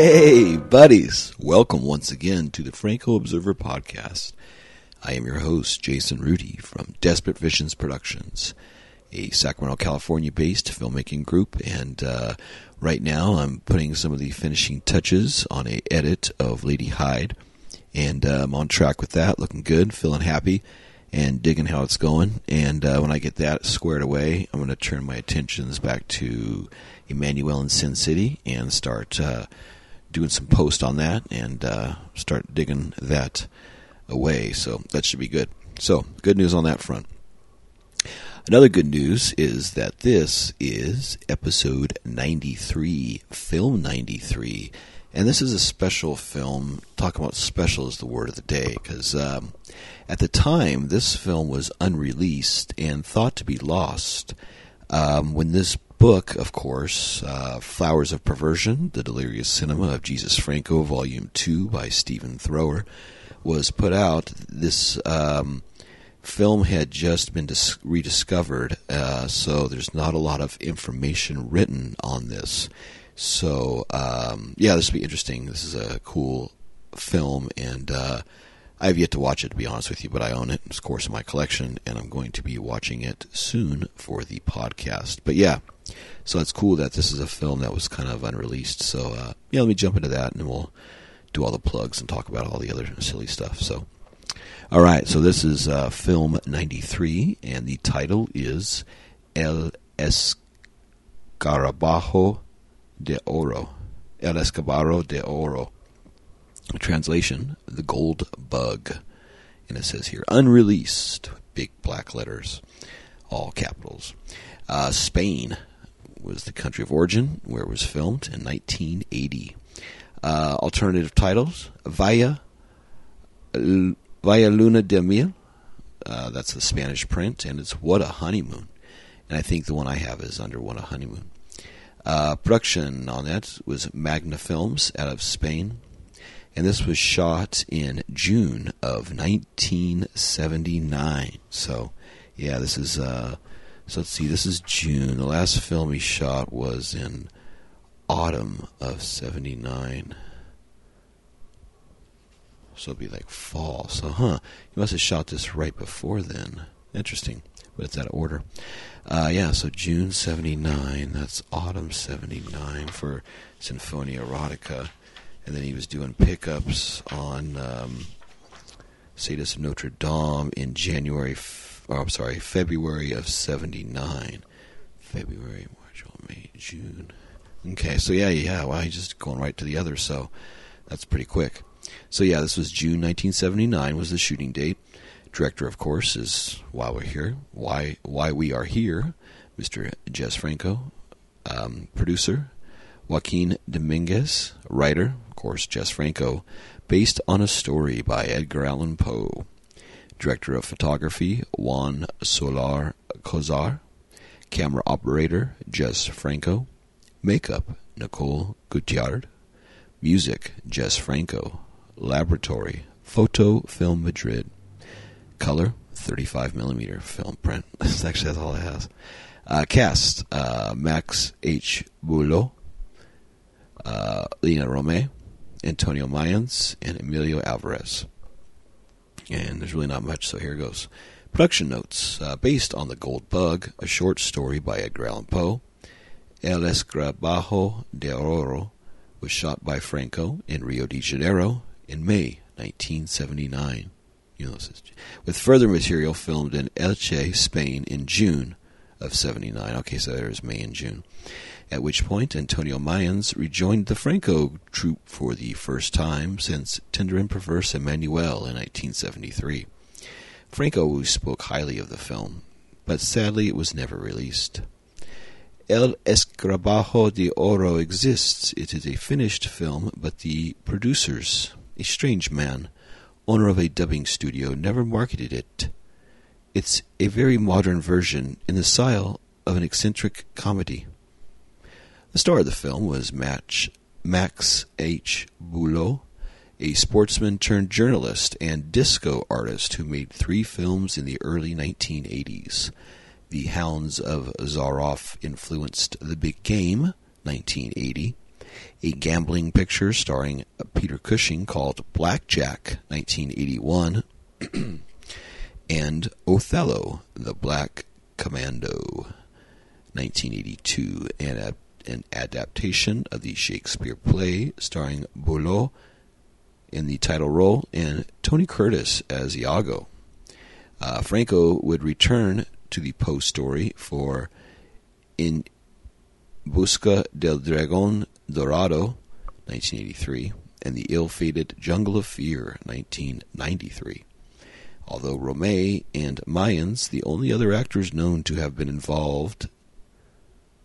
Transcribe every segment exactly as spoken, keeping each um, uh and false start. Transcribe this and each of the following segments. Hey, buddies. Welcome once again to the Franco Observer podcast. I am your host, Jason Rudy, from Desperate Visions Productions, a Sacramento, California-based filmmaking group. And uh, right now I'm putting some of the finishing touches on a edit of Lady Hyde. And uh, I'm on track with that, looking good, feeling happy, and digging how it's going. And uh, when I get that squared away, I'm going to turn my attentions back to Emmanuel in Sin City and start uh, doing some post on that and uh, start digging that away. So that should be good. So good news on that front. Another good news is that this is episode ninety-three, film ninety-three. And this is a special film. Talking about special is the word of the day, because um, at the time, this film was unreleased and thought to be lost. Um, when this book, of course, uh, Flowers of Perversion, The Delirious Cinema of Jesus Franco, Volume two by Stephen Thrower, was put out, this um, film had just been dis- rediscovered, uh, so there's not a lot of information written on this. So, um, yeah, this will be interesting. This is a cool film, and uh, I have yet to watch it, to be honest with you, but I own it. It's, of course, in my collection, and I'm going to be watching it soon for the podcast. But, yeah, so it's cool that this is a film that was kind of unreleased. So, uh, yeah, let me jump into that, and then we'll do all the plugs and talk about all the other silly stuff. So, all right, so this is uh, Film ninety-three, and the title is El Escarabajo de Oro. El Escarabajo de Oro. Translation, The Gold Bug. And it says here, unreleased, big black letters, all capitals. Uh, Spain was the country of origin, where it was filmed in nineteen eighty. Uh, alternative titles, Vaya Vaya Luna de Miel. Uh, that's the Spanish print, and it's What a Honeymoon. And I think the one I have is under What a Honeymoon. Uh, production on that was Magna Films out of Spain. And this was shot in June of nineteen seventy-nine. So, yeah, this is, uh, so let's see, this is June. The last film he shot was in autumn of seventy-nine. So it'd be like fall. So, huh, he must have shot this right before then. Interesting, but it's out of order. Uh, yeah, so June seventy-nine, that's autumn seventy-nine for Sinfonia Erotica. And then he was doing pickups on um, Sadus of Notre Dame in January, f- oh, I'm sorry, February of seventy-nine. February, March, May, June. Okay, so yeah, yeah, well, he's just going right to the other, so that's pretty quick. So yeah, this was June nineteen seventy-nine was the shooting date. Director, of course, is why we're here, why why we are here, Mister Jess Franco. Um, producer, Joaquin Dominguez. Writer, course, Jess Franco, based on a story by Edgar Allan Poe. Director of photography, Juan Solar Cozar. Camera operator, Jess Franco. Makeup, Nicole Gutiard. Music, Jess Franco. Laboratory, Photo Film Madrid. Color, thirty-five millimeter film print. That's actually that's all it has. Uh, cast, uh, Max H. Boulot, uh, Lina Romay, Antonio Mayans, and Emilio Alvarez. And there's really not much, so here goes. Production notes, uh, based on The Gold Bug, a short story by Edgar Allan Poe. El Escarabajo de Oro was shot by Franco in Rio de Janeiro in May nineteen seventy-nine, you know, with further material filmed in Elche, Spain in June of seventy-nine. Okay, so there's May and June. At which point, Antonio Mayans rejoined the Franco troupe for the first time since Tender and Perverse Emmanuel in nineteen seventy-three. Franco spoke highly of the film, but sadly it was never released. El Escarabajo de Oro exists. It is a finished film, but the producers, a strange man, owner of a dubbing studio, never marketed it. It's a very modern version in the style of an eccentric comedy. The star of the film was Max H. Boulot, a sportsman-turned-journalist and disco artist who made three films in the early nineteen eighties. The Hounds of Zaroff influenced The Big Game, nineteen eighty, a gambling picture starring Peter Cushing called Blackjack, nineteen eighty-one, and Othello, The Black Commando, nineteen eighty-two, and a, an adaptation of the Shakespeare play starring Boulot in the title role and Tony Curtis as Iago. Uh, Franco would return to the Poe story for In Busca del Dragón Dorado, nineteen eighty-three, and The Ill-Fated Jungle of Fear, nineteen ninety-three. Although Romay and Mayans, the only other actors known to have been involved,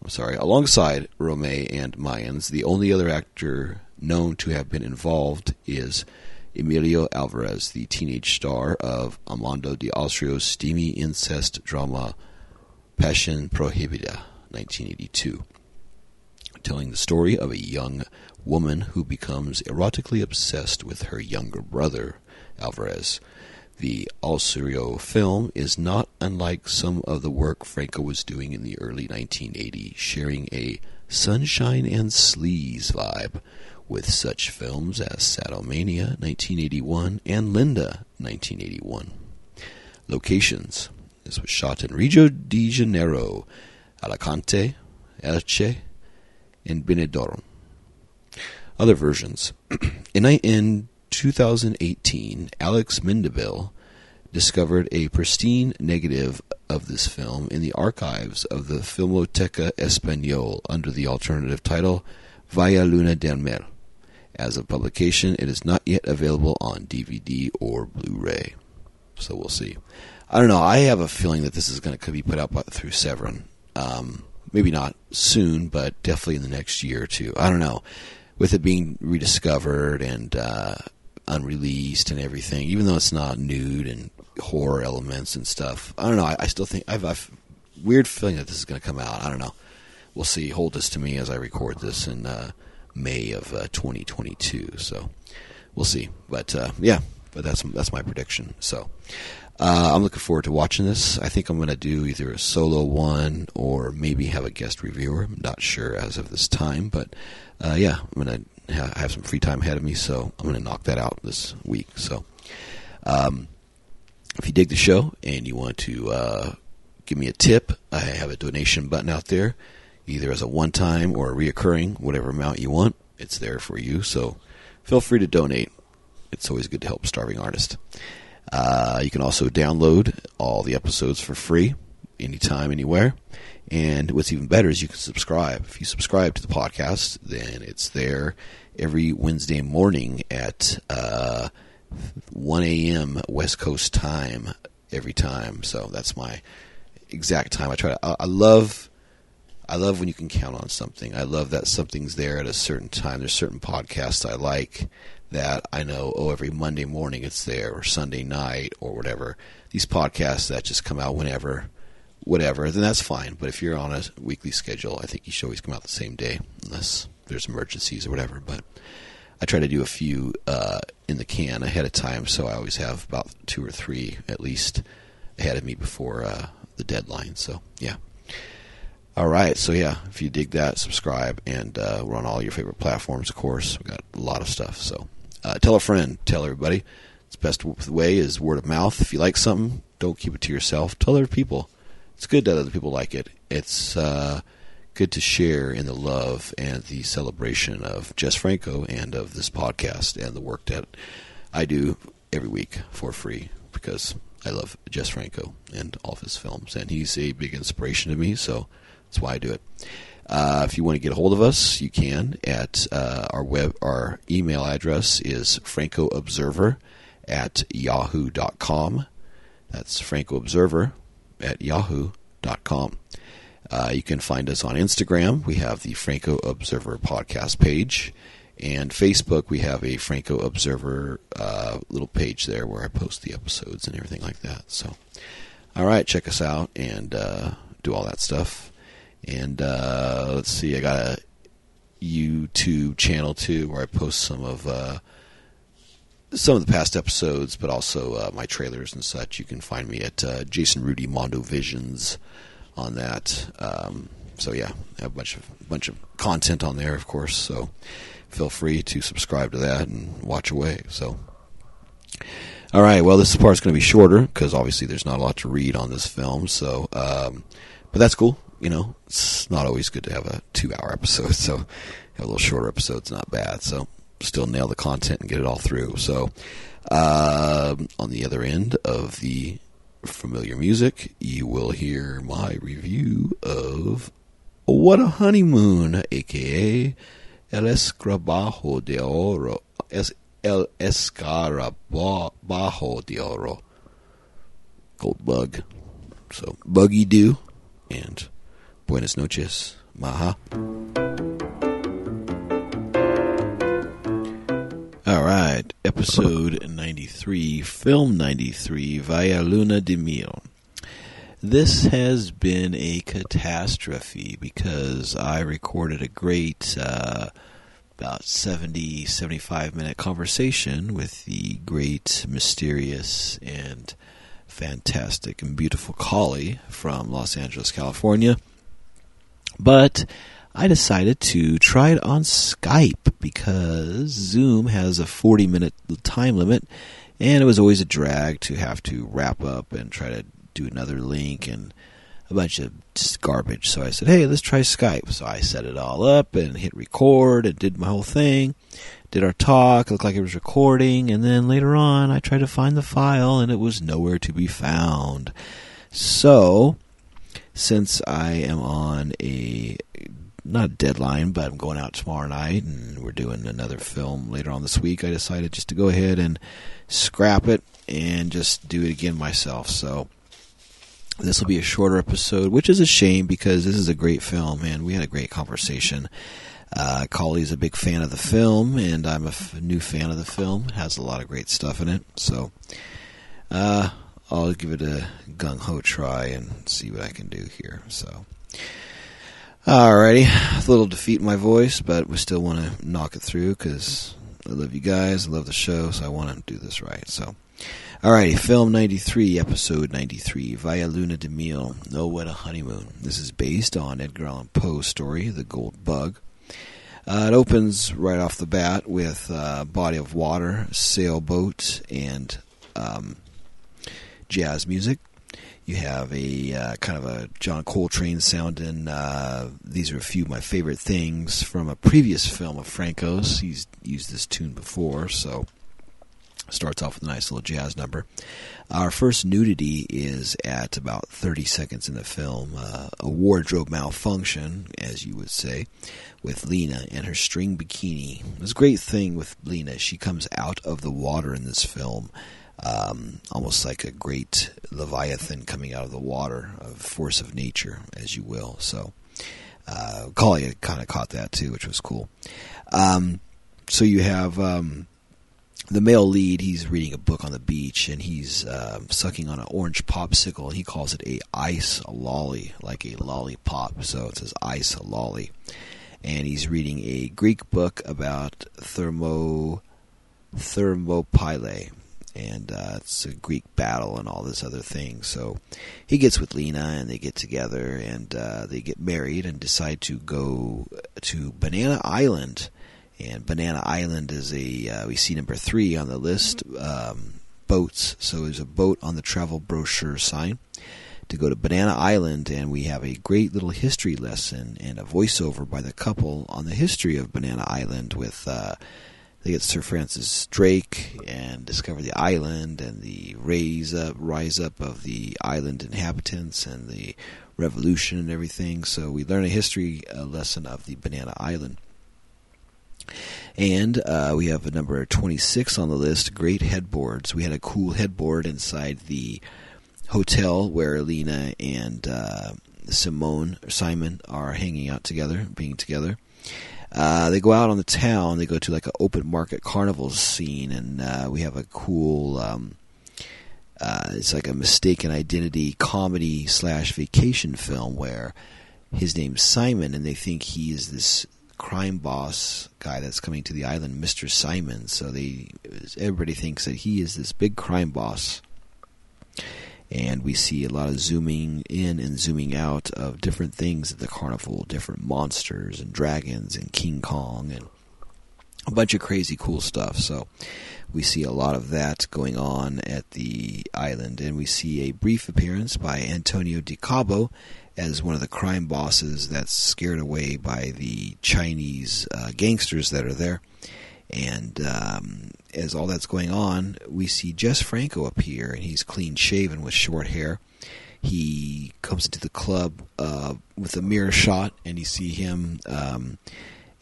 I'm sorry, alongside Romay and Mayans, the only other actor known to have been involved is Emilio Alvarez, the teenage star of Armando D'Ostrio's steamy incest drama Passion Prohibida, nineteen eighty-two, telling the story of a young woman who becomes erotically obsessed with her younger brother, Alvarez. The Alsurio film is not unlike some of the work Franco was doing in the early nineteen eighties, sharing a sunshine and sleaze vibe with such films as Sadomania, nineteen eighty-one, and Linda, nineteen eighty-one. Locations. This was shot in Rio de Janeiro, Alicante, Elche, and Benidorm. Other versions. in, in twenty eighteen, Alex Mindeville discovered a pristine negative of this film in the archives of the Filmoteca Español under the alternative title Vaya Luna de Miel. As of publication, it is not yet available on D V D or Blu-ray. So we'll see. I don't know. I have a feeling that this is going to be put out by, through Severin. Um, maybe not soon, but definitely in the next year or two. I don't know. With it being rediscovered and uh, unreleased and everything, even though it's not nude and horror elements and stuff, I don't know. I, I still think I have a weird feeling that this is going to come out. I don't know. We'll see. Hold this to me as I record this in uh, May of uh, twenty twenty-two. So we'll see. But uh, yeah, but that's that's my prediction. So. Uh, I'm looking forward to watching this. I think I'm going to do either a solo one or maybe have a guest reviewer. I'm not sure as of this time, but uh, yeah, I'm going to ha- have some free time ahead of me, so I'm going to knock that out this week. So um, if you dig the show and you want to uh, give me a tip, I have a donation button out there, either as a one-time or a reoccurring, whatever amount you want. It's there for you, so feel free to donate. It's always good to help starving artists. Uh, you can also download all the episodes for free, anytime, anywhere. And what's even better is you can subscribe. If you subscribe to the podcast, then it's there every Wednesday morning at uh, one a.m. West Coast time every time. So that's my exact time. I try to. I, I love. I love when you can count on something. I love that something's there at a certain time. There's certain podcasts I like that I know, oh, every Monday morning it's there, or Sunday night, or whatever. These podcasts that just come out whenever, whatever, then that's fine. But if you're on a weekly schedule, I think you should always come out the same day, unless there's emergencies or whatever. But I try to do a few uh, in the can ahead of time, so I always have about two or three at least ahead of me before uh, the deadline. So, yeah. All right, so yeah, if you dig that, subscribe, and uh, we're on all your favorite platforms, of course. We've got a lot of stuff, so uh, tell a friend, tell everybody. It's best way is word of mouth. If you like something, don't keep it to yourself. Tell other people. It's good that other people like it. It's uh, good to share in the love and the celebration of Jess Franco and of this podcast and the work that I do every week for free because I love Jess Franco and all of his films, and he's a big inspiration to me, so that's why I do it. Uh, if you want to get a hold of us, you can at uh, our web. Our email address is franco observer at yahoo dot com. That's franco observer at yahoo dot com. Uh, you can find us on Instagram. We have the Franco Observer podcast page. And Facebook, we have a Franco Observer uh, little page there where I post the episodes and everything like that. So, all right, check us out and uh, do all that stuff. And uh, let's see, I got a YouTube channel too where I post some of uh, some of the past episodes, but also uh, my trailers and such. You can find me at uh, Jason Rudy Mondo Visions on that. Um, so yeah, I have a bunch of a bunch of content on there, of course. So feel free to subscribe to that and watch away. So, all right. Well, this part's going to be shorter because obviously there's not a lot to read on this film. So, um, but that's cool. You know, it's not always good to have a two-hour episode. So, have a little shorter episode's not bad. So, still nail the content and get it all through. So, um, on the other end of the familiar music, you will hear my review of What a Honeymoon, aka El Escarabajo de Oro. Es El Escarabajo de Oro. Gold bug. So, buggy do. And buenas noches, maha. All right, episode ninety-three, film ninety-three, Vaya Luna de Miel. This has been a catastrophe because I recorded a great uh, about seventy, seventy-five minute conversation with the great, mysterious, and fantastic and beautiful Collie from Los Angeles, California. But I decided to try it on Skype because Zoom has a forty minute time limit, and it was always a drag to have to wrap up and try to do another link and a bunch of garbage. So I said, hey, let's try Skype. So I set it all up and hit record and did my whole thing, did our talk, looked like it was recording, and then later on I tried to find the file and it was nowhere to be found. So since I am on a, not a deadline, but I'm going out tomorrow night and we're doing another film later on this week, I decided just to go ahead and scrap it and just do it again myself. So this will be a shorter episode, which is a shame because this is a great film, and we had a great conversation. Uh, Collie's a big fan of the film, and I'm a f- new fan of the film. It has a lot of great stuff in it, so uh, I'll give it a gung-ho try and see what I can do here. So, alrighty, a little defeat in my voice, but we still want to knock it through because I love you guys, I love the show, so I want to do this right, so. Alrighty, film ninety-three, episode ninety-three, Vaya Luna de Miel, Oh What a Honeymoon. This is based on Edgar Allan Poe's story, The Gold Bug. Uh, it opens right off the bat with a uh, body of water, sailboat, and um, jazz music. You have a uh, kind of a John Coltrane sound in, uh, these are a few of my favorite things from a previous film of Franco's. He's used this tune before, so. Starts off with a nice little jazz number. Our first nudity is at about thirty seconds in the film. Uh, a wardrobe malfunction, as you would say, with Lina and her string bikini. It's a great thing with Lina. She comes out of the water in this film, um, almost like a great Leviathan coming out of the water, a force of nature, as you will. So, uh, Collie kind of caught that too, which was cool. Um, so you have... Um, The male lead, he's reading a book on the beach, and he's uh, sucking on an orange popsicle, and he calls it a ice lolly, like a lollipop, so it says ice lolly. And he's reading a Greek book about thermo thermopylae, and uh, it's a Greek battle and all this other thing. So he gets with Lina, and they get together, and uh, they get married and decide to go to Banana Island. And Banana Island is a, uh, we see number three on the list, um, boats. So there's a boat on the travel brochure sign to go to Banana Island. And we have a great little history lesson and a voiceover by the couple on the history of Banana Island with, uh, they get Sir Francis Drake and discover the island and the raise up, rise up of the island inhabitants and the revolution and everything. So we learn a history uh, lesson of the Banana Island. And uh, we have a number twenty-six on the list, great headboards. We had a cool headboard inside the hotel where Lina and uh, Simone, or Simon are hanging out together, being together. Uh, they go out on the town. They go to like an open market carnival scene, and uh, we have a cool, um, uh, it's like a mistaken identity comedy slash vacation film where his name's Simon, and they think he is this crime boss guy that's coming to the island, Mister Simon. So they, everybody thinks that he is this big crime boss, and we see a lot of zooming in and zooming out of different things at the carnival, different monsters and dragons and King Kong and a bunch of crazy cool stuff. So we see a lot of that going on at the island, and we see a brief appearance by Antonio de Cabo as one of the crime bosses that's scared away by the Chinese uh, gangsters that are there. And um, as all that's going on, we see Jess Franco appear, and he's clean-shaven with short hair. He comes into the club uh, with a mirror shot, and you see him... Um,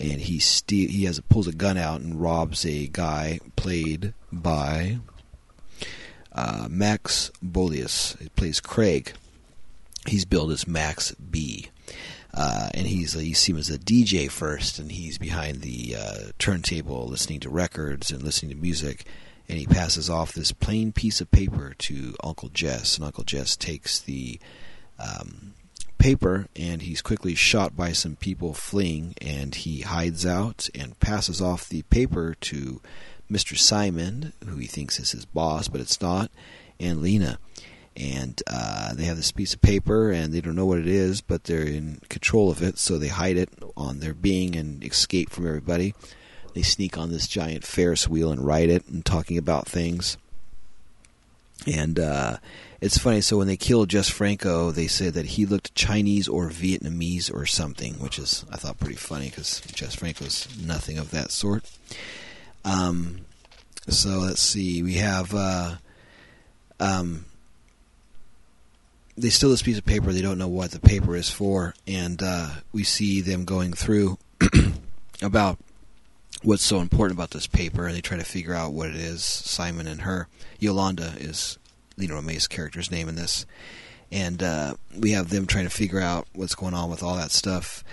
And he steal, he has pulls a gun out and robs a guy played by uh, Max Boulot. He plays Craig. He's billed as Max B. Uh, and he's you see him as a D J first, and he's behind the uh, turntable listening to records and listening to music. And he passes off this plain piece of paper to Uncle Jess. And Uncle Jess takes the... Um, paper, and he's quickly shot by some people fleeing, and he hides out and passes off the paper to Mister Simon, who he thinks is his boss, but it's not, and Lina. And uh, they have this piece of paper, and they don't know what it is, but they're in control of it, so they hide it on their being and escape from everybody. They sneak on this giant Ferris wheel and ride it, and talking about things. And uh, it's funny, so when they killed Jess Franco, they said that he looked Chinese or Vietnamese or something, which is, I thought, pretty funny because Jess Franco's nothing of that sort. Um, so let's see, we have, uh, um, they steal this piece of paper, they don't know what the paper is for, and uh, we see them going through about what's so important about this paper, and they try to figure out what it is. Simon and her, Yolanda is Lina Romay's character's name in this, and uh, we have them trying to figure out what's going on with all that stuff.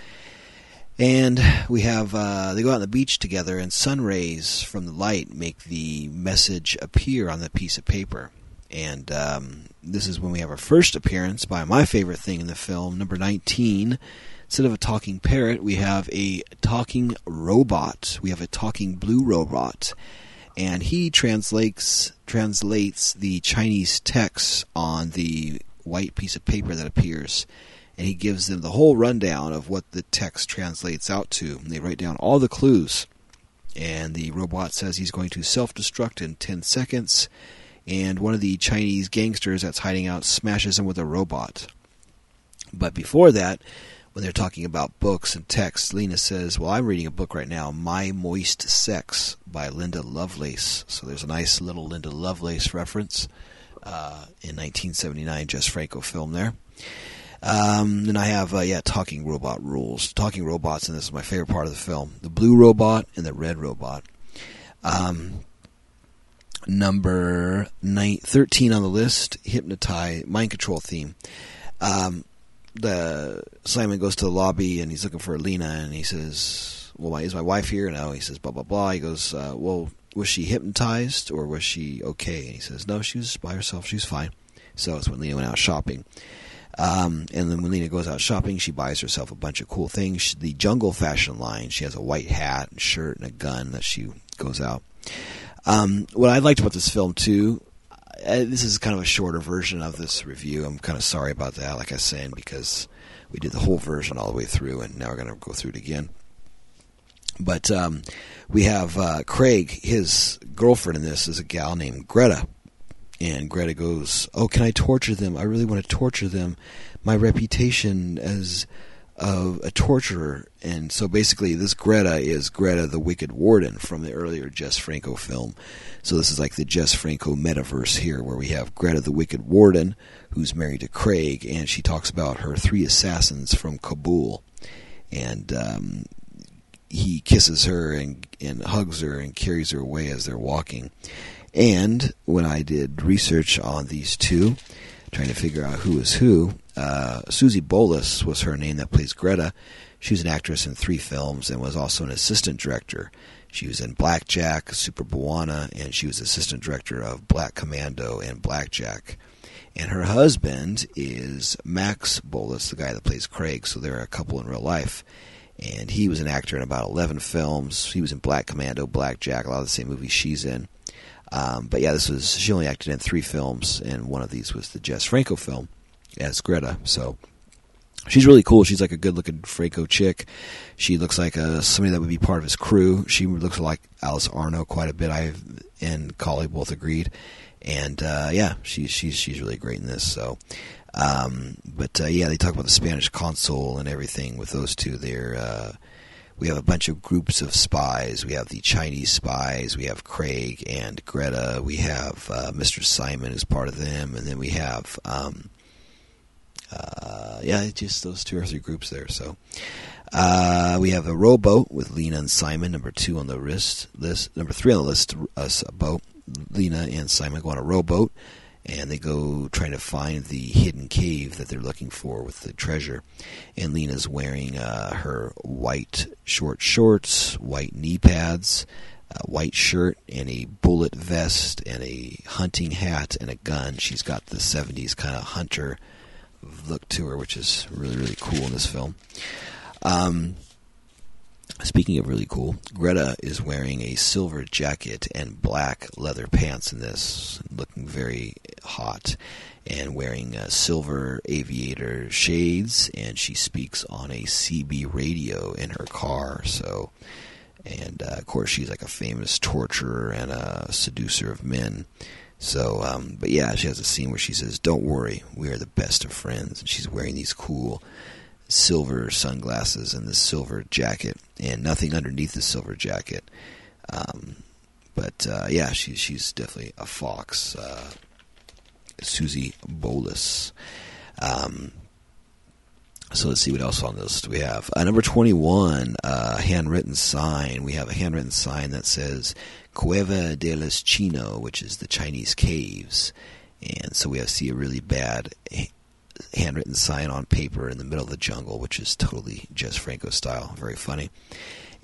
And we have uh, they go out on the beach together, and sun rays from the light make the message appear on the piece of paper. And um, this is when we have our first appearance by my favorite thing in the film, number nineteen. Instead of a talking parrot, we have a talking robot. We have a talking blue robot. And he translates translates the Chinese text on the white piece of paper that appears. And he gives them the whole rundown of what the text translates out to. And they write down all the clues. And the robot says he's going to self-destruct in ten seconds. And one of the Chinese gangsters that's hiding out smashes him with a robot. But before that... when they're talking about books and texts, Lina says, well, I'm reading a book right now, My Moist Sex by Linda Lovelace. So there's a nice little Linda Lovelace reference uh, in nineteen seventy-nine, Jess Franco film there. Um, then I have, uh, yeah, Talking Robot Rules. Talking robots, and this is my favorite part of the film. The blue robot and the red robot. Um, number nine, thirteen on the list, Hypnotize, Mind Control Theme. Um... The Simon goes to the lobby and he's looking for Lina, and he says, well, my, is my wife here? No. He says, blah, blah, blah. He goes, uh, well, was she hypnotized or was she okay? And he says, no, she was by herself. She's fine. So it's when Lina went out shopping. Um, and then when Lina goes out shopping, she buys herself a bunch of cool things. She, the jungle fashion line, she has a white hat and shirt and a gun that she goes out. Um, what I liked about this film, too, this is kind of a shorter version of this review. I'm kind of sorry about that, like I was saying, because we did the whole version all the way through, and now we're going to go through it again. But um, we have uh, Craig, his girlfriend in this is a gal named Greta. And Greta goes, oh, can I torture them? I really want to torture them. My reputation as a, a torturer. And so basically this Greta is Greta the Wicked Warden from the earlier Jess Franco film. So this is like the Jess Franco metaverse here, where we have Greta the Wicked Warden, who's married to Craig, and she talks about her three assassins from Kabul. And um, he kisses her and, and hugs her and carries her away as they're walking. And when I did research on these two, trying to figure out who is who, uh, Susie Boulot was her name that plays Greta. She's an actress in three films and was also an assistant director. She was in Blackjack, Super Buona, and she was assistant director of Black Commando and Blackjack. And her husband is Max Boulot, the guy that plays Craig, so they're a couple in real life. And he was an actor in about eleven films. He was in Black Commando, Blackjack, a lot of the same movies she's in. Um, but yeah, this was, she only acted in three films, and one of these was the Jess Franco film as Greta. So she's really cool. She's like a good-looking Franco chick. She looks like a, somebody that would be part of his crew. She looks like Alice Arno quite a bit. I and Collie both agreed. And uh, yeah, she's she's she's really great in this. So, um, but uh, yeah, they talk about the Spanish consul and everything with those two. There, uh, we have a bunch of groups of spies. We have the Chinese spies. We have Craig and Greta. We have uh, Mister Simon is part of them, and then we have um, uh, yeah, just those two or three groups there. So. Uh, we have a rowboat with Lina and Simon, number two on the wrist list, number three on the list, us a boat. Lina and Simon go on a rowboat, and they go trying to find the hidden cave that they're looking for with the treasure. And Lina's wearing uh, her white short shorts, white knee pads, a white shirt, and a bullet vest, and a hunting hat, and a gun. She's got the seventies kind of hunter look to her, which is really, really cool in this film. Um, speaking of really cool, Greta is wearing a silver jacket and black leather pants in this, looking very hot, and wearing uh, silver aviator shades, and she speaks on a C B radio in her car. So, and uh, of course she's like a famous torturer and a seducer of men. So, um, but yeah, she has a scene where she says, "Don't worry, we are the best of friends," and she's wearing these cool silver sunglasses and the silver jacket, and nothing underneath the silver jacket. Um, but uh, yeah, she, she's definitely a fox. Uh, Susie Boulot. Um, so let's see what else on this we have. Uh, number twenty-one, a uh, handwritten sign. We have a handwritten sign that says Cueva de los Chinos, which is the Chinese caves. And so we have see a really bad handwritten sign on paper in the middle of the jungle, which is totally Jess Franco style. Very funny.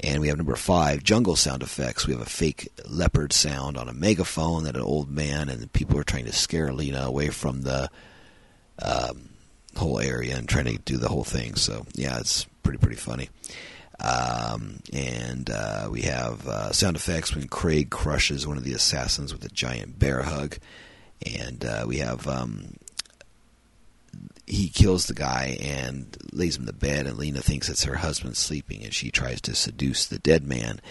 And we have number five, jungle sound effects. We have a fake leopard sound on a megaphone that an old man and people are trying to scare Lina away from the um, whole area and trying to do the whole thing. So yeah, it's pretty, pretty funny. Um, and uh, we have uh, sound effects when Craig crushes one of the assassins with a giant bear hug. And uh, we have... Um, he kills the guy and lays him to bed, and Lina thinks it's her husband sleeping, and she tries to seduce the dead man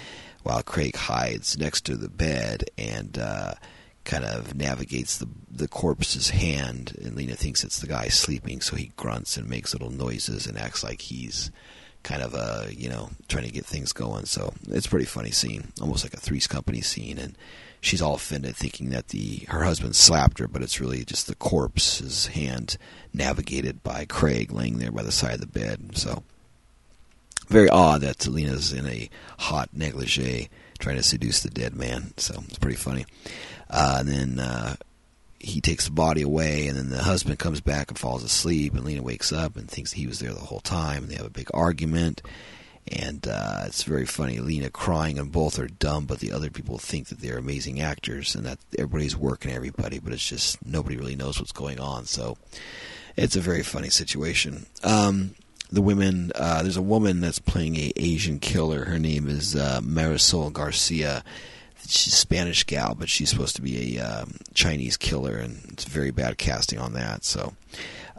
while Craig hides next to the bed and uh, kind of navigates the the corpse's hand, and Lina thinks it's the guy sleeping, so he grunts and makes little noises and acts like he's kind of uh, you know, trying to get things going. So it's a pretty funny scene, almost like a Three's Company scene, and she's all offended, thinking that the her husband slapped her, but it's really just the corpse's hand navigated by Craig laying there by the side of the bed. So very odd that Lina's in a hot negligee trying to seduce the dead man. So it's pretty funny. Uh, and then uh, he takes the body away, and then the husband comes back and falls asleep, and Lina wakes up and thinks he was there the whole time, and they have a big argument. And uh, it's very funny, Lina crying, and both are dumb, but the other people think that they're amazing actors and that everybody's working everybody, but it's just nobody really knows what's going on. So it's a very funny situation. Um, the women, uh, there's a woman that's playing a Asian killer. Her name is uh, Marisol Garcia. She's a Spanish gal, but she's supposed to be a um, Chinese killer, and it's very bad casting on that. So...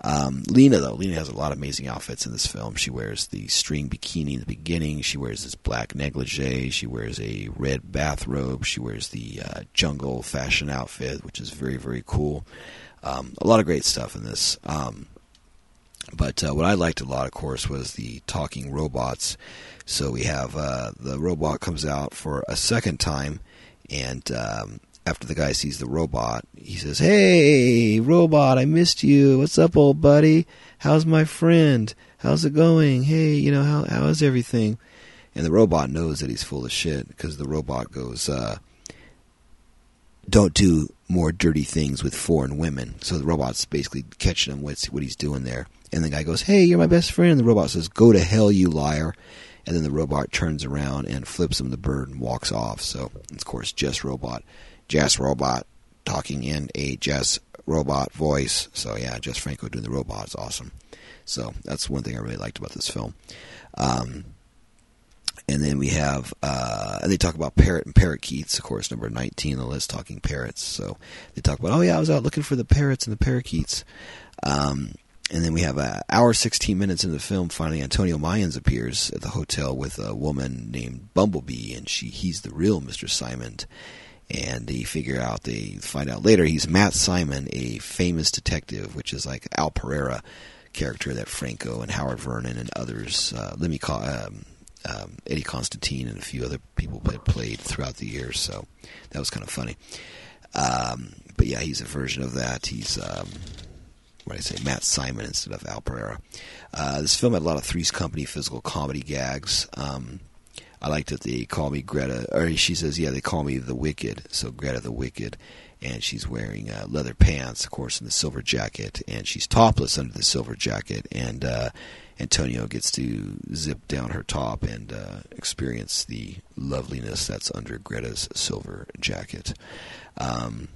Um, Lina, though, Lina has a lot of amazing outfits in this film. She wears the string bikini in the beginning. She wears this black negligee. She wears a red bathrobe. She wears the uh, jungle fashion outfit, which is very, very cool. Um, a lot of great stuff in this. Um, but uh, what I liked a lot, of course, was the talking robots. So we have uh, the robot comes out for a second time, and... Um, after the guy sees the robot, he says, "Hey, robot, I missed you. What's up, old buddy? How's my friend? How's it going? Hey, you know, how how is everything?" And the robot knows that he's full of shit, because the robot goes, uh, "Don't do more dirty things with foreign women." So the robot's basically catching him with what he's doing there. And the guy goes, "Hey, you're my best friend." And the robot says, "Go to hell, you liar." And then the robot turns around and flips him the bird and walks off. So, of course, Jess Robot. Jess Robot talking in a Jess Robot voice. So yeah, Jess Franco doing the robot is awesome. So that's one thing I really liked about this film. Um, And then we have, uh, and they talk about parrot and parakeets, of course, number nineteen on the list, talking parrots. So they talk about, oh yeah, I was out looking for the parrots and the parakeets. Um, and then we have an hour, sixteen minutes into the film, finally Antonio Mayans appears at the hotel with a woman named Bumblebee, and she he's the real Mister Simon. And they figure out, they find out later, he's Matt Simon, a famous detective, which is like Al Pereira character that Franco and Howard Vernon and others, uh, let me call, um, um, Eddie Constantine and a few other people had played throughout the years. So that was kind of funny. Um, but yeah, he's a version of that. He's, um, what did I say, Matt Simon instead of Al Pereira. Uh, this film had a lot of Three's Company physical comedy gags. Um, I like that they call me Greta, or she says, yeah, they call me the Wicked. So Greta the Wicked, and she's wearing uh, leather pants, of course, and the silver jacket, and she's topless under the silver jacket, and uh, Antonio gets to zip down her top and uh, experience the loveliness that's under Greta's silver jacket. Um,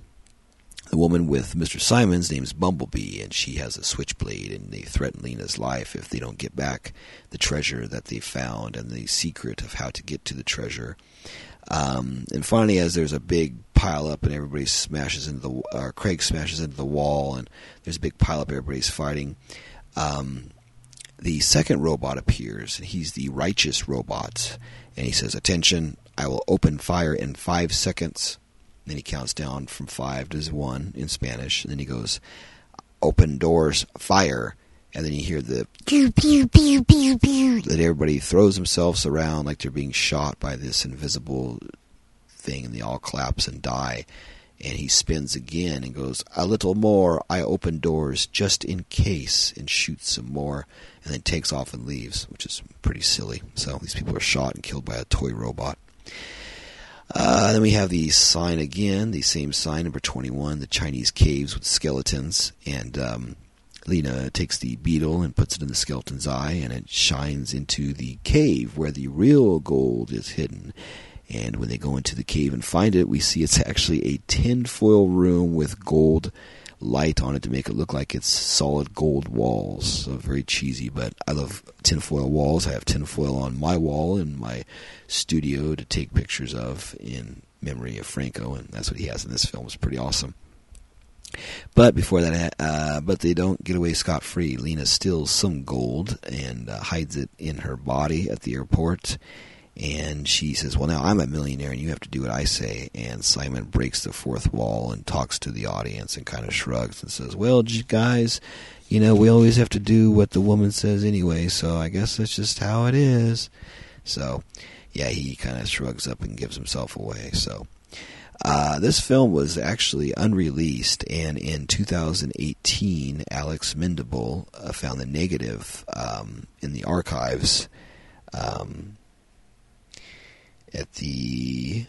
the woman with Mister Simon's name is Bumblebee, and she has a switchblade, and they threaten Lina's life if they don't get back the treasure that they found and the secret of how to get to the treasure. Um, and finally, as there's a big pile up and everybody smashes into the, or Craig smashes into the wall, and there's a big pile up, everybody's fighting. Um, the second robot appears, and he's the righteous robot, and he says, "Attention! I will open fire in five seconds." Then he counts down from five to one in Spanish. And then he goes, "Open doors, fire." And then you hear the pew, pew, pew, pew, pew. That everybody throws themselves around like they're being shot by this invisible thing. And they all collapse and die. And he spins again and goes, "A little more. I open doors just in case." And shoots some more. And then takes off and leaves, which is pretty silly. So these people are shot and killed by a toy robot. Uh, then we have the sign again, the same sign, number twenty-one, the Chinese caves with skeletons. And um, Lina takes the beetle and puts it in the skeleton's eye, and it shines into the cave where the real gold is hidden. And when they go into the cave and find it, we see it's actually a tinfoil room with gold light on it to make it look like it's solid gold walls. So very cheesy, but I love tinfoil walls. I have tinfoil on my wall in my studio to take pictures of in memory of Franco, and that's what he has in this film. It's pretty awesome. But before that, uh, but they don't get away scot-free. Lina steals some gold and uh, hides it in her body at the airport. And she says, "Well, now I'm a millionaire and you have to do what I say." And Simon breaks the fourth wall and talks to the audience and kind of shrugs and says, "Well, guys, you know, we always have to do what the woman says anyway, so I guess that's just how it is." So, yeah, he kind of shrugs up and gives himself away. So, uh, this film was actually unreleased, and in two thousand eighteen, Alex Mindeville uh, found the negative um, in the archives. Um... at the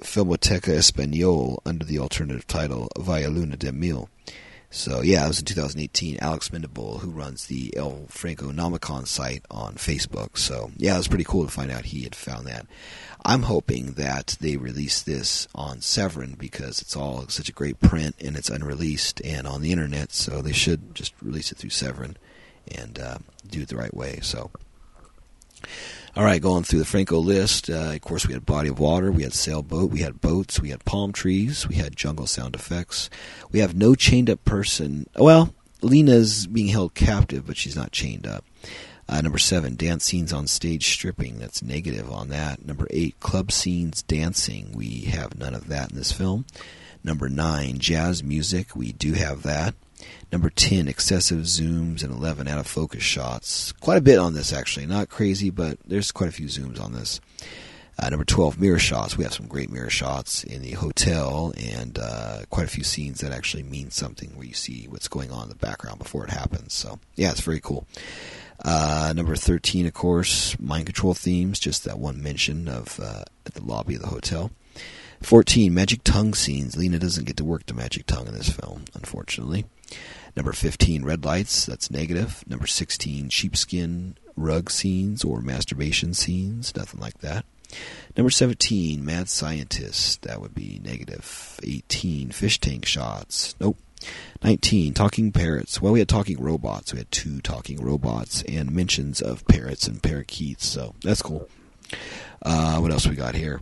Filmoteca Español under the alternative title Vaya Luna de Miel. So yeah, it was in two thousand eighteen. Alex Mindeville, who runs the El Franco Nomicon site on Facebook. So yeah, it was pretty cool to find out he had found that. I'm hoping that they release this on Severin because it's all such a great print and it's unreleased and on the internet. So they should just release it through Severin and uh, do it the right way. So. All right, going through the Franco list, uh, of course, we had Body of Water, we had Sailboat, we had Boats, we had Palm Trees, we had Jungle Sound Effects. We have No Chained Up Person. Well, Lina's being held captive, but she's not chained up. Uh, number seven, Dance Scenes on Stage Stripping. That's negative on that. Number eight, Club Scenes Dancing. We have none of that in this film. Number nine, Jazz Music. We do have that. Number ten, excessive zooms, and eleven, out of focus shots. Quite a bit on this, actually. Not crazy, but there's quite a few zooms on this. Uh, number twelve, mirror shots. We have some great mirror shots in the hotel, and uh, quite a few scenes that actually mean something, where you see what's going on in the background before it happens. So, yeah, it's very cool. Uh, number thirteen, of course, mind control themes. Just that one mention of uh, at the lobby of the hotel. fourteen, magic tongue scenes. Lina doesn't get to work the magic tongue in this film, unfortunately. Number fifteen, red lights. That's negative. Number sixteen, sheepskin rug scenes or masturbation scenes. Nothing like that. Number seventeen, mad scientist. That would be negative. eighteen, fish tank shots. Nope. nineteen, talking parrots. Well, we had talking robots. We had two talking robots and mentions of parrots and parakeets. So that's cool. Uh, what else we got here?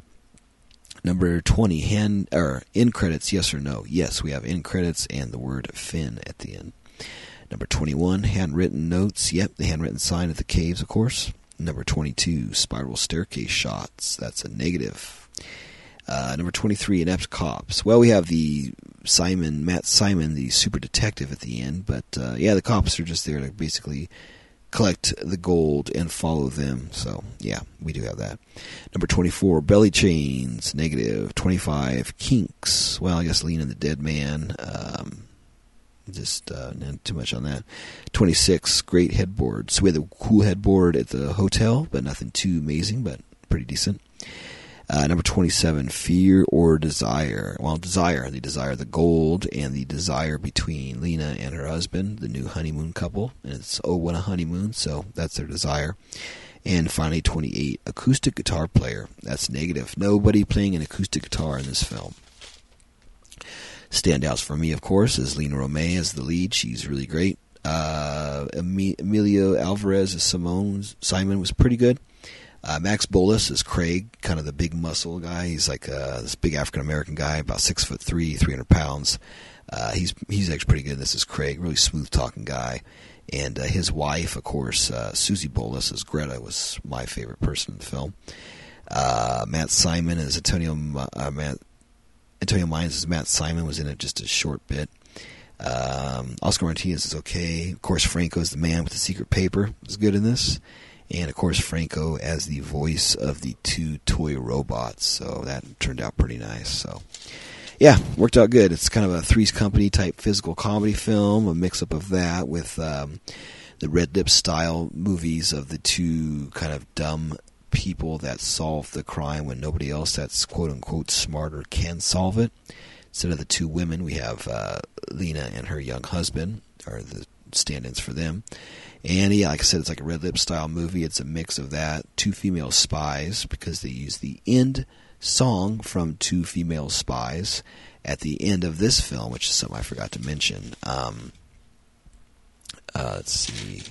Number twenty, hand or end credits, yes or no? Yes, we have end credits and the word Finn at the end. Number twenty-one, handwritten notes. Yep, the handwritten sign of the caves, of course. Number twenty-two, spiral staircase shots. That's a negative. Uh, number twenty-three, inept cops. Well, we have the Simon, Matt Simon, the super detective at the end. But, uh, yeah, the cops are just there to basically collect the gold and follow them. So, yeah, we do have that. Number twenty-four, belly chains. Negative. twenty-five, kinks. Well, I guess Lean and the Dead Man. Um... Just uh, not too much on that. twenty-six, great headboard. So we had a cool headboard at the hotel, but nothing too amazing, but pretty decent. Uh, number twenty-seven, fear or desire. Well, desire. They desire the gold and the desire between Lina and her husband, the new honeymoon couple. And it's, oh, what a honeymoon, so that's their desire. And finally, twenty-eight, acoustic guitar player. That's negative. Nobody playing an acoustic guitar in this film. Standouts for me, of course, is Lina Romay as the lead. She's really great. Uh, Emilio Alvarez as Simone. Simon was pretty good. Uh, Max Boulot as Craig, kind of the big muscle guy. He's like uh, this big African-American guy, about six foot three, three hundred pounds. Uh, he's he's actually pretty good. This is Craig, really smooth-talking guy. And uh, his wife, of course, uh, Susie Boulot as Greta, was my favorite person in the film. Uh, Matt Simon as Antonio uh, Matt Antonio Mayans as Matt Simon was in it just a short bit. Um, Oscar Martinez is okay. Of course, Franco is the man with the secret paper. Is good in this. And, of course, Franco as the voice of the two toy robots. So that turned out pretty nice. So, yeah, worked out good. It's kind of a Three's Company type physical comedy film, a mix-up of that with um, the Red Lip style movies of the two kind of dumb people that solve the crime when nobody else that's quote-unquote smarter can solve it. Instead of the two women, we have uh, Lina and her young husband, are the stand-ins for them. And yeah, like I said, it's like a Red Lip style movie. It's a mix of that. Two Female Spies, because they use the end song from Two Female Spies at the end of this film, which is something I forgot to mention. Um, uh, let's see...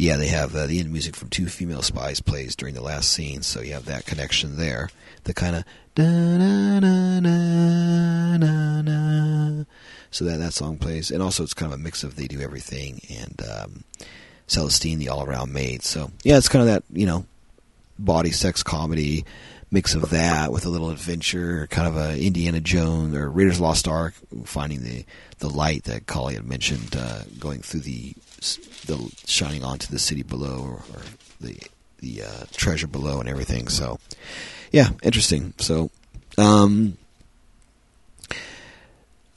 Yeah, they have uh, the end music from Two Female Spies plays during the last scene, so you have that connection there. The kind of da-na-na-na-na-na. So that, that song plays. And also it's kind of a mix of They Do Everything and um, Celestine, the all-around maid. So, yeah, it's kind of that, you know, body sex comedy mix of that with a little adventure, kind of a Indiana Jones or Raiders of the Lost Ark, finding the, the light that Collie had mentioned, uh, going through the... the shining onto the city below, or, or the the uh, treasure below and everything. So, yeah, interesting. So, um,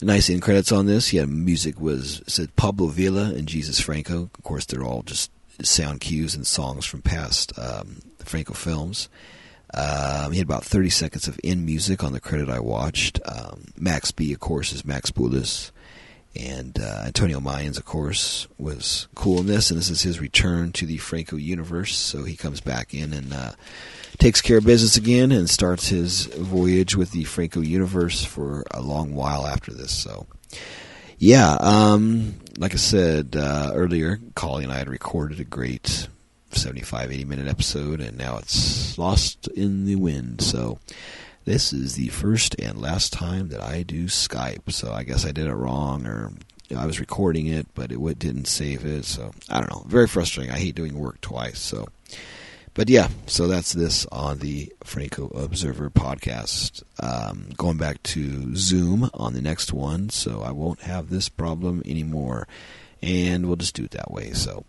nice end credits on this. Yeah, music was said Pablo Villa and Jesus Franco. Of course, they're all just sound cues and songs from past um, Franco films. Um, he had about thirty seconds of end music on the credit I watched. Um, Max B, of course, is Max Boulot. And uh, Antonio Mayans, of course, was cool in this. And this is his return to the Franco universe. So he comes back in and uh, takes care of business again and starts his voyage with the Franco universe for a long while after this. So, yeah, um, like I said uh, earlier, Collie and I had recorded a great seventy-five, eighty-minute episode. And now it's lost in the wind. So... this is the first and last time that I do Skype, so I guess I did it wrong, or I was recording it, but it didn't save it, so I don't know. Very frustrating. I hate doing work twice, so. But yeah, so that's this on the Franco Observer podcast. Um, going back to Zoom on the next one, so I won't have this problem anymore, and we'll just do it that way, so.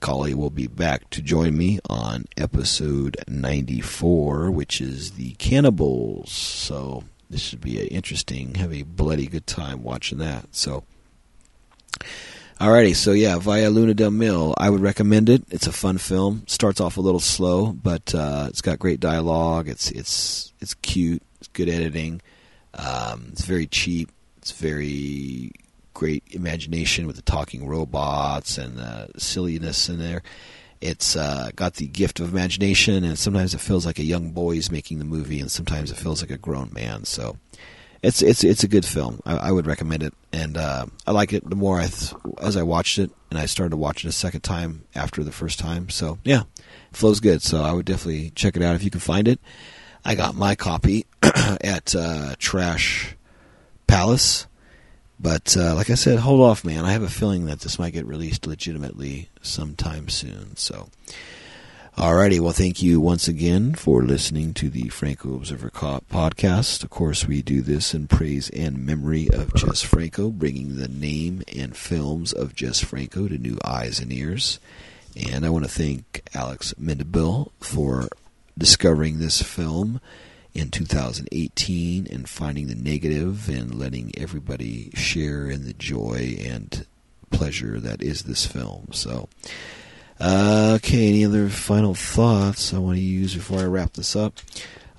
Collie will be back to join me on episode ninety-four, which is the Cannibals. So this should be an interesting, have a bloody good time watching that. So, alrighty. So yeah, Vaya Luna de Miel. I would recommend it. It's a fun film. Starts off a little slow, but uh, it's got great dialogue. It's it's it's cute. It's good editing. Um, it's very cheap. It's very great imagination with the talking robots and the silliness in there. It's uh, got the gift of imagination, and sometimes it feels like a young boy's making the movie, and sometimes it feels like a grown man. So it's it's it's a good film. I, I would recommend it, and uh, I like it the more I th- as I watched it, and I started to watch it a second time after the first time. So yeah, it flows good. So I would definitely check it out if you can find it. I got my copy at uh, Trash Palace. But uh, like I said, hold off, man. I have a feeling that this might get released legitimately sometime soon. So, alrighty. Well, thank you once again for listening to the Franco Observer podcast. Of course, we do this in praise and memory of Jess Franco, bringing the name and films of Jess Franco to new eyes and ears. And I want to thank Alex Mindeville for discovering this film in two thousand eighteen and finding the negative and letting everybody share in the joy and pleasure that is this film. So, uh, okay, any other final thoughts I want to use before I wrap this up?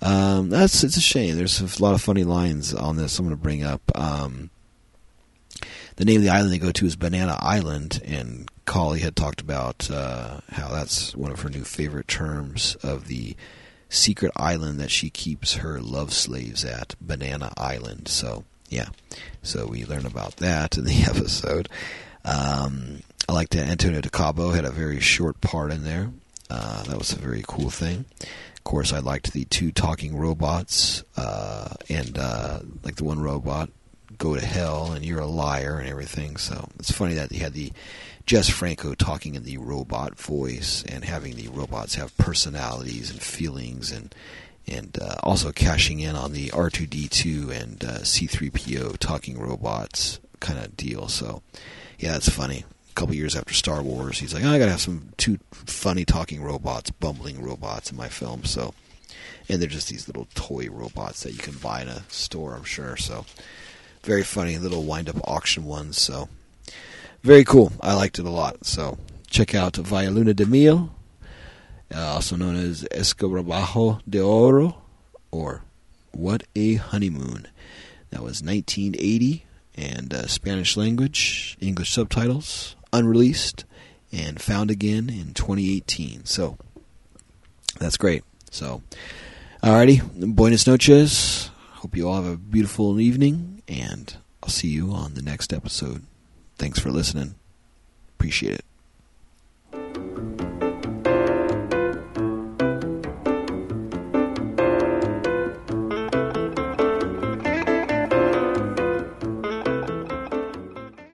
Um, that's it's a shame. There's a lot of funny lines on this I'm going to bring up. Um, the name of the island they go to is Banana Island, and Collie had talked about uh, how that's one of her new favorite terms of the secret island that she keeps her love slaves at, Banana Island. So, yeah. So we learn about that in the episode. Um, I like that Antonio de Cabo had a very short part in there. Uh, that was a very cool thing. Of course, I liked the two talking robots, uh, and uh, like the one robot, go to hell and you're a liar and everything. So it's funny that they had the Jess Franco talking in the robot voice and having the robots have personalities and feelings, and and uh, also cashing in on the R two D two and uh, C three P O talking robots kind of deal. So yeah, that's funny. A couple years after Star Wars, he's like, oh, I gotta have some two funny talking robots, bumbling robots in my film. So, and they're just these little toy robots that you can buy in a store, I'm sure. So very funny little wind-up auction ones. So very cool. I liked it a lot. So check out Vaya Luna de Miel, uh, also known as Escarabajo de Oro, or What a Honeymoon. That was nineteen eighty, and uh, Spanish language, English subtitles, unreleased, and found again in twenty eighteen. So that's great. So, alrighty, buenas noches. Hope you all have a beautiful evening, and I'll see you on the next episode. Thanks for listening. Appreciate it.